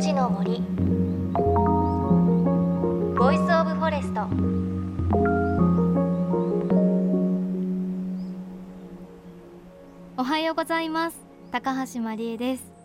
ちの森ボイスオブフォレスト。おはようございます。高橋真理恵です。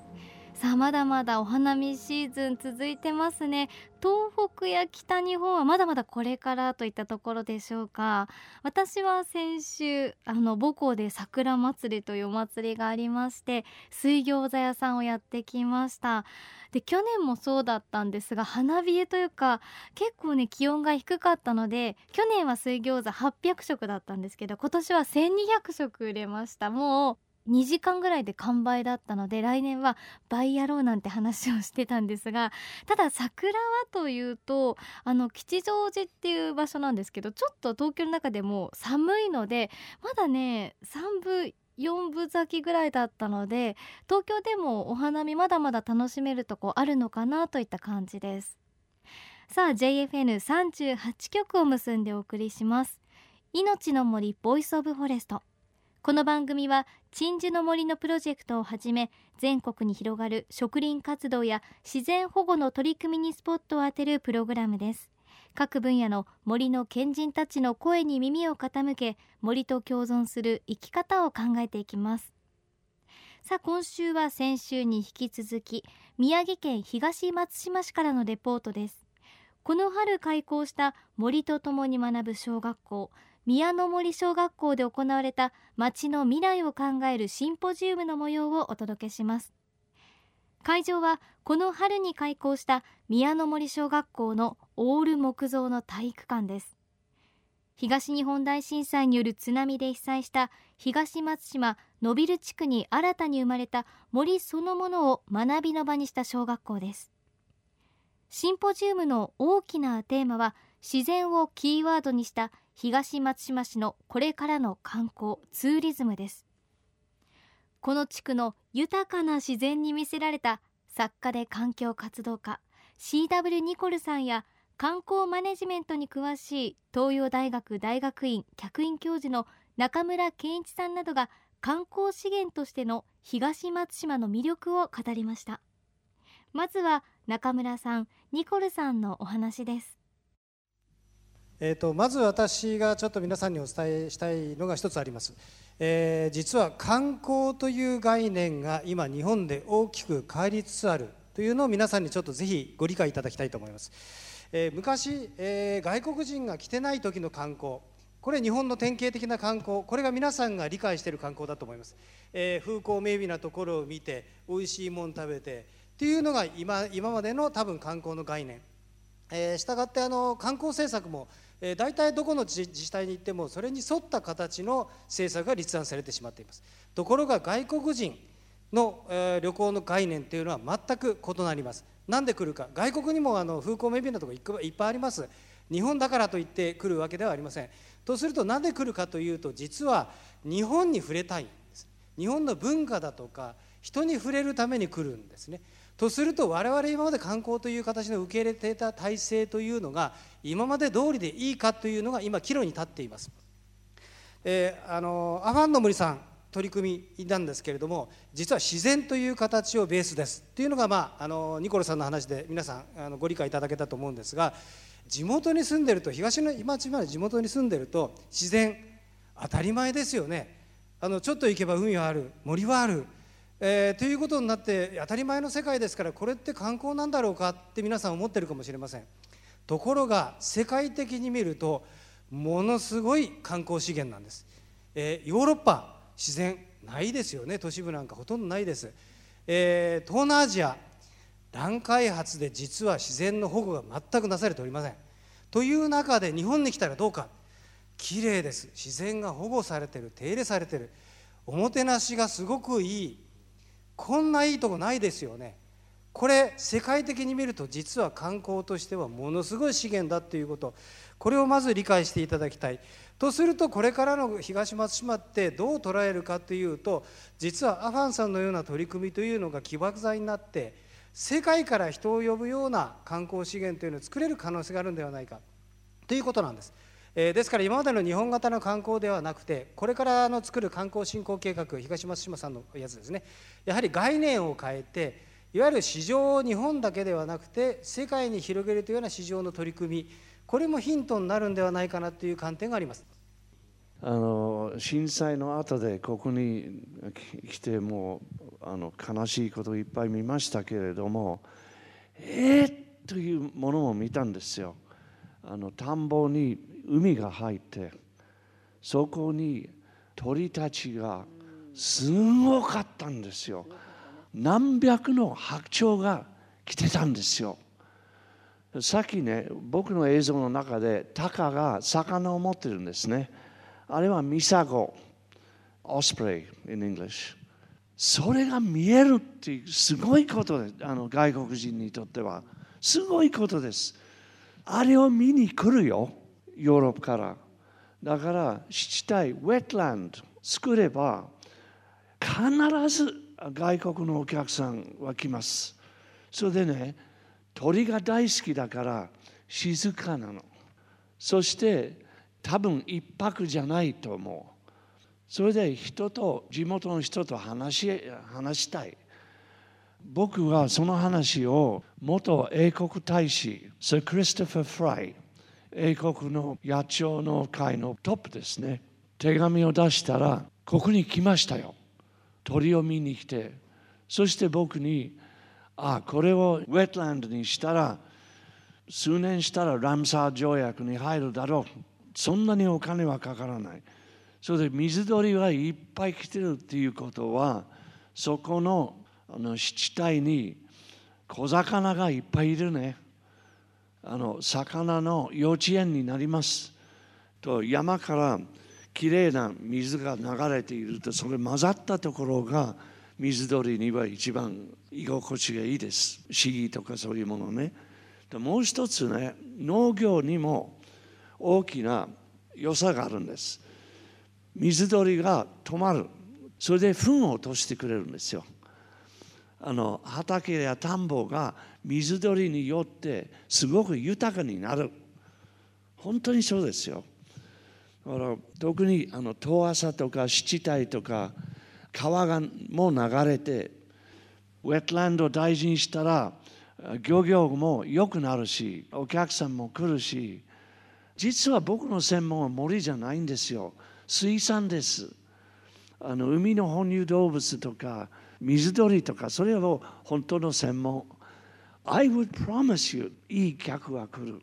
さあ、まだまだお花見シーズン続いてますね。東北や北日本はまだまだこれからといったところでしょうか。私は先週母校で桜祭りというお祭りがありまして、水餃子屋さんをやってきました。で、去年もそうだったんですが、花冷えというか結構ね気温が低かったので、去年は水餃子800食だったんですけど、今年は1200食売れました。もう2時間ぐらいで完売だったので、来年は倍やろうなんて話をしてたんですが、ただ桜はというと吉祥寺っていう場所なんですけど、ちょっと東京の中でも寒いので、まだね3分4分咲きぐらいだったので、東京でもお花見まだまだ楽しめるとこあるのかなといった感じです。さあ、 JFN38 局を結んでお送りします。命の森ボイスオブフォレスト。この番組は鎮守の森のプロジェクトをはじめ、全国に広がる植林活動や自然保護の取り組みにスポットを当てるプログラムです。各分野の森の賢人たちの声に耳を傾け、森と共存する生き方を考えていきます。さあ、今週は先週に引き続き宮城県東松島市からのレポートです。この春開校した森とともに学ぶ小学校宮の森小学校で行われた町の未来を考えるシンポジウムの模様をお届けします。会場はこの春に開校した宮の森小学校のオール木造の体育館です。東日本大震災による津波で被災した東松島野蒜地区に新たに生まれた森そのものを学びの場にした小学校です。シンポジウムの大きなテーマは、自然をキーワードにした東松島市のこれからの観光・ツーリズムです。この地区の豊かな自然に魅せられた作家で環境活動家 C.W. ニコルさんや、観光マネジメントに詳しい東洋大学大学院客員教授の中村健一さんなどが、観光資源としての東松島の魅力を語りました。まずは中村さん、ニコルさんのお話です。まず私がちょっと皆さんにお伝えしたいのが一つあります。実は観光という概念が今日本で大きく変わりつつあるというのを、皆さんにちょっとぜひご理解いただきたいと思います。昔、外国人が来てない時の観光、これ日本の典型的な観光、これが皆さんが理解している観光だと思います。風光明媚なところを見て、おいしいもの食べてっていうのが 今までの多分観光の概念。したがって観光政策も大体どこの自治体に行ってもそれに沿った形の政策が立案されてしまっています。ところが外国人の旅行の概念というのは全く異なります。なんで来るか、外国にも風光明媚なところいっぱいあります。日本だからといって来るわけではありません。とすると、なんで来るかというと、実は日本に触れたいんです。日本の文化だとか人に触れるために来るんですね。とすると、我々今まで観光という形の受け入れていた体制というのが今まで通りでいいかというのが今岐路に立っています。アファンの森さん取り組みなんですけれども、実は自然という形をベースですというのが、ニコルさんの話で皆さんご理解いただけたと思うんですが、地元に住んでると、東松島の地元に住んでると自然当たり前ですよね。ちょっと行けば海はある、森はある、ということになって当たり前の世界ですから、これって観光なんだろうかって皆さん思ってるかもしれません。ところが世界的に見るとものすごい観光資源なんです。ヨーロッパ自然ないですよね。都市部なんかほとんどないです。東南アジア乱開発で実は自然の保護が全くなされておりません。という中で日本に来たらどうか、綺麗です。自然が保護されてる、手入れされてる、おもてなしがすごくいい、こんないいとこないですよね。これ世界的に見ると実は観光としてはものすごい資源だということ、これをまず理解していただきたい。とすると、これからの東松島ってどう捉えるかというと、実はアファンさんのような取り組みというのが起爆剤になって、世界から人を呼ぶような観光資源というのを作れる可能性があるのではないかということなんです。ですから今までの日本型の観光ではなくて、これから作る観光振興計画、東松島さんのやつですね、やはり概念を変えていわゆる市場を日本だけではなくて世界に広げるというような市場の取り組み、これもヒントになるんではないかなという観点があります。震災の後でここに来てもう悲しいことをいっぱい見ましたけれども、というものも見たんですよ。田んぼに海が入って、そこに鳥たちがすごかったんですよ。何百の白鳥が来てたんですよ。さっきね、僕の映像の中でタカが魚を持ってるんですね。あれはミサゴ、オスプレイ in English。それが見えるっていうすごいことです。外国人にとってはすごいことです。あれを見に来るよ、ヨーロッパから。だから湿地帯、ウェットランド作れば必ず外国のお客さんは来ます。それでね、鳥が大好きだから静かなの。そして多分一泊じゃないと思う。それで地元の人と話したい。僕はその話を元英国大使、Sir Christopher Fry、英国の野鳥の会のトップですね。手紙を出したら、ここに来ましたよ。鳥を見に来て、そして僕に、これをウェットランドにしたら、数年したらラムサー条約に入るだろう。そんなにお金はかからない。それで水鳥はいっぱい来てるっていうことは、そこの湿地帯に小魚がいっぱいいるね。魚の幼稚園になります。と山からきれいな水が流れていると、それ混ざったところが水鳥には一番居心地がいいです。シギとかそういうものね。でもう一つね、農業にも大きな良さがあるんです。水鳥が止まる。それで糞を落としてくれるんですよ。畑や田んぼが水鳥によってすごく豊かになる。本当にそうですよ。だから特に遠浅とか湿地帯とか川がも流れて、ウェットランドを大事にしたら漁業も良くなるし、お客さんも来るし、実は僕の専門は森じゃないんですよ。水産です。海の哺乳動物とか水鳥とか、それを本当の専門。I would promise you、いい客は来る。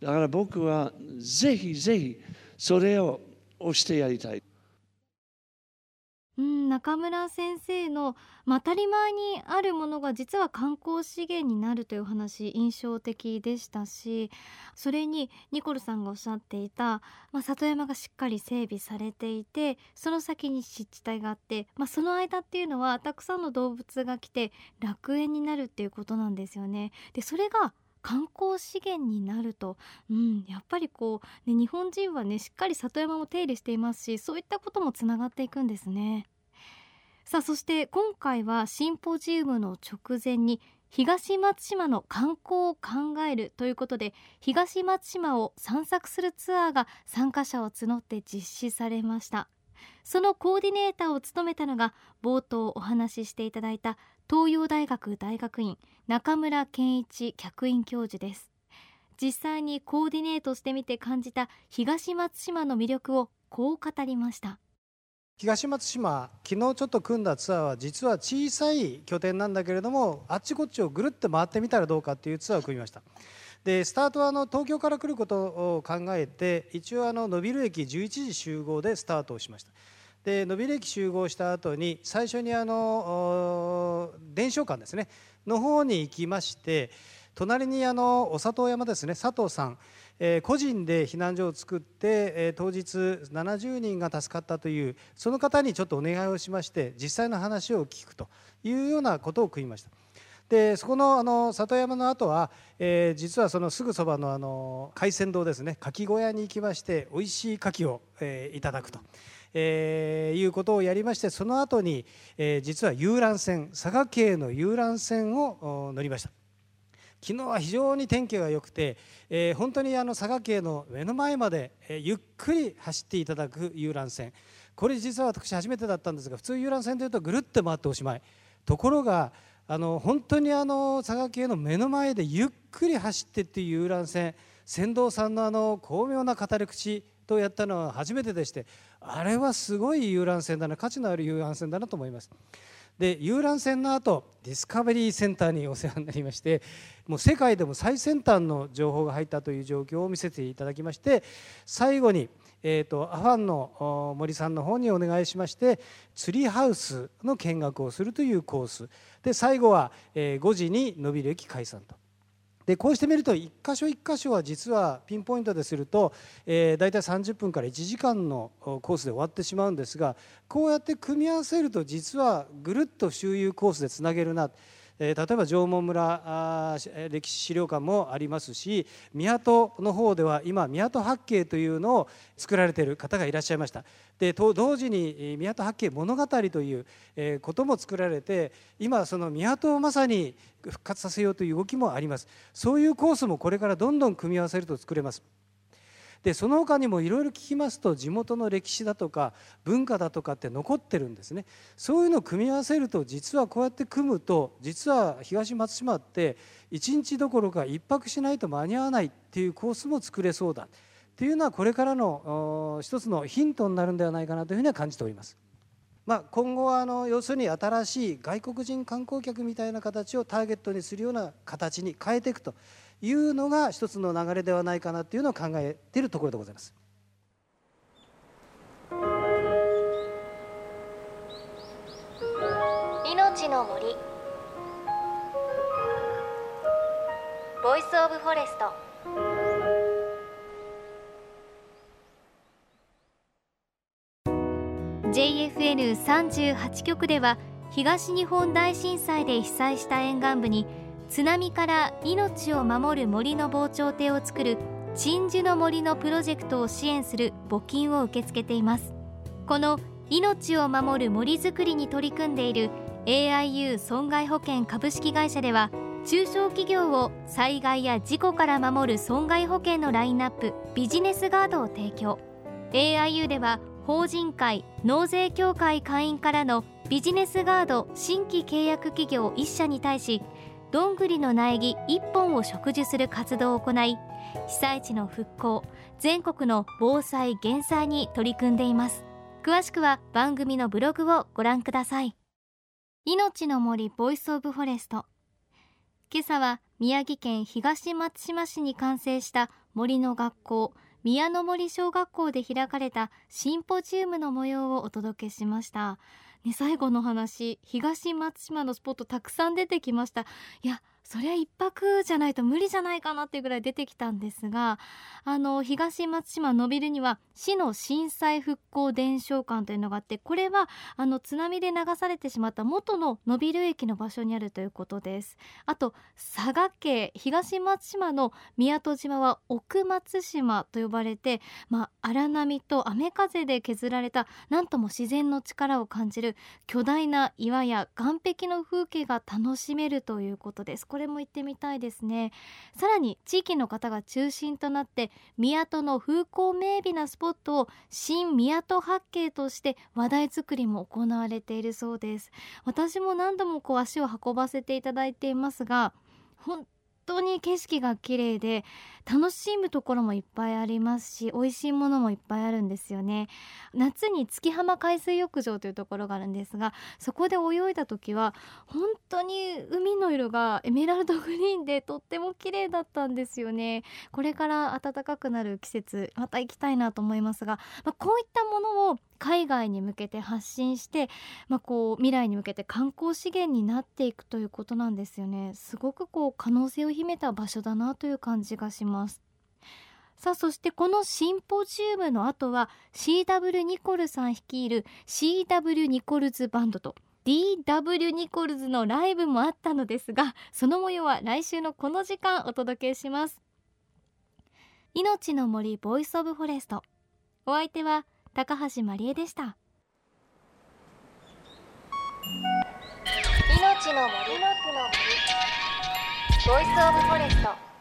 だから僕はぜひぜひそれを押してやりたい。中村先生の当たり前にあるものが実は観光資源になるという話、印象的でしたし、それにニコルさんがおっしゃっていた、里山がしっかり整備されていて、その先に湿地帯があって、その間っていうのはたくさんの動物が来て楽園になるっていうことなんですよね。でそれが観光資源になると、やっぱり日本人はね、しっかり里山も手入れしていますし、そういったこともつながっていくんですね。さあ、そして今回はシンポジウムの直前に東松島の観光を考えるということで、東松島を散策するツアーが参加者を募って実施されました。そのコーディネーターを務めたのが、冒頭お話ししていただいた東洋大学大学院中村健一客員教授です。実際にコーディネートしてみて感じた東松島の魅力をこう語りました。東松島、昨日ちょっと組んだツアーは実は小さい拠点なんだけれども、あっちこっちをぐるっと回ってみたらどうかっていうツアーを組みました。でスタートは東京から来ることを考えて、一応野蒜駅11時集合でスタートをしました。で野蒜駅集合した後に、最初に伝承館ですねの方に行きまして、隣にお佐藤山ですね、佐藤さん、個人で避難所を作って、当日70人が助かったという、その方にちょっとお願いをしまして、実際の話を聞くというようなことを組みました。でそこの里山の後は、実はそのすぐそばの海鮮堂ですね、牡蠣小屋に行きまして、おいしい牡蠣を、いただくと、いうことをやりまして、その後に、実は遊覧船、佐賀系の遊覧船を乗りました。昨日は非常に天気が良くて、本当に佐賀県の目の前まで、ゆっくり走っていただく遊覧船、これ実は私初めてだったんですが、普通遊覧船というとぐるっと回っておしまい。ところが本当に佐賀県の目の前でゆっくり走ってっていう遊覧船、船頭さんの巧妙な語り口とやったのは初めてでして、あれはすごい遊覧船だな、価値のある遊覧船だなと思います。で遊覧船の後、ディスカベリーセンターにお世話になりまして、もう世界でも最先端の情報が入ったという状況を見せていただきまして、最後にアファンの森さんの方にお願いしまして、ツリーハウスの見学をするというコースで、最後は5時にのびる駅解散と。でこうしてみると一箇所一箇所は実はピンポイントですると、大体30分から1時間のコースで終わってしまうんですが、こうやって組み合わせると実はぐるっと周遊コースでつなげるな。例えば縄文村歴史資料館もありますし、宮戸の方では今宮戸八景というのを作られている方がいらっしゃいました。で同時に宮戸八景物語ということも作られて、今その宮戸をまさに復活させようという動きもあります。そういうコースもこれからどんどん組み合わせると作れます。でその他にもいろいろ聞きますと、地元の歴史だとか文化だとかって残ってるんですね。そういうのを組み合わせると、実はこうやって組むと、実は東松島って1日どころか1泊しないと間に合わないっていうコースも作れそうだっていうのは、これからの一つのヒントになるんではないかなというふうには感じております。今後は要するに新しい外国人観光客みたいな形をターゲットにするような形に変えていくというのが一つの流れではないかなというのを考えているところでございます。命の森ボイスオブフォレスト。JFN38 局では、東日本大震災で被災した沿岸部に津波から命を守る森の防潮堤を作る鎮守の森のプロジェクトを支援する募金を受け付けています。この命を守る森づくりに取り組んでいる AIU 損害保険株式会社では、中小企業を災害や事故から守る損害保険のラインナップビジネスガードを提供。 AIU では法人会、納税協会会員からのビジネスガード新規契約企業1社に対し、どんぐりの苗木1本を植樹する活動を行い、被災地の復興、全国の防災減災に取り組んでいます。詳しくは番組のブログをご覧ください。命の森ボイスオブフォレスト、今朝は宮城県東松島市に完成した森の学校、宮の森小学校で開かれたシンポジウムの模様をお届けしました、ね、最後の話、東松島のスポットたくさん出てきました。いや、そりゃ一泊じゃないと無理じゃないかなっていうぐらい出てきたんですが、東松島のびるには市の震災復興伝承館というのがあって、これは津波で流されてしまった元ののびる駅の場所にあるということです。あと佐賀県東松島の宮戸島は奥松島と呼ばれて、荒波と雨風で削られた、なんとも自然の力を感じる巨大な岩や岩壁の風景が楽しめるということです。これも行ってみたいですね。さらに地域の方が中心となって宮戸の風光明媚なスポットを新宮戸八景として話題作りも行われているそうです。私も何度も足を運ばせていただいていますが、本当に景色が綺麗で、楽しむところもいっぱいありますし、美味しいものもいっぱいあるんですよね。夏に月浜海水浴場というところがあるんですが、そこで泳いだ時は本当に海の色がエメラルドグリーンでとっても綺麗だったんですよね。これから暖かくなる季節、また行きたいなと思いますが、こういったものを海外に向けて発信して、未来に向けて観光資源になっていくということなんですよね。すごく可能性を秘めた場所だなという感じがします。さあ、そしてこのシンポジウムの後は CW ニコルさん率いる CW ニコルズバンドと DW ニコルズのライブもあったのですが、その模様は来週のこの時間お届けします。命の森ボイスオブフォレスト、お相手は高橋まりえでした。命の森ボイスオブフォレスト。